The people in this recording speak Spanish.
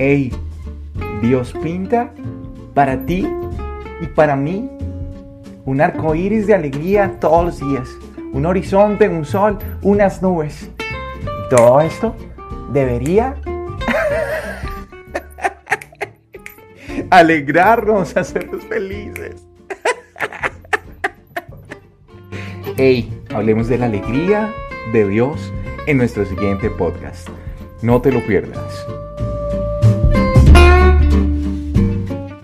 Hey, Dios pinta para ti y para mí un arco iris de alegría todos los días, un horizonte, un sol, unas nubes. Todo esto debería alegrarnos, hacernos felices. Hey, hablemos de la alegría de Dios en nuestro siguiente podcast. No te lo pierdas.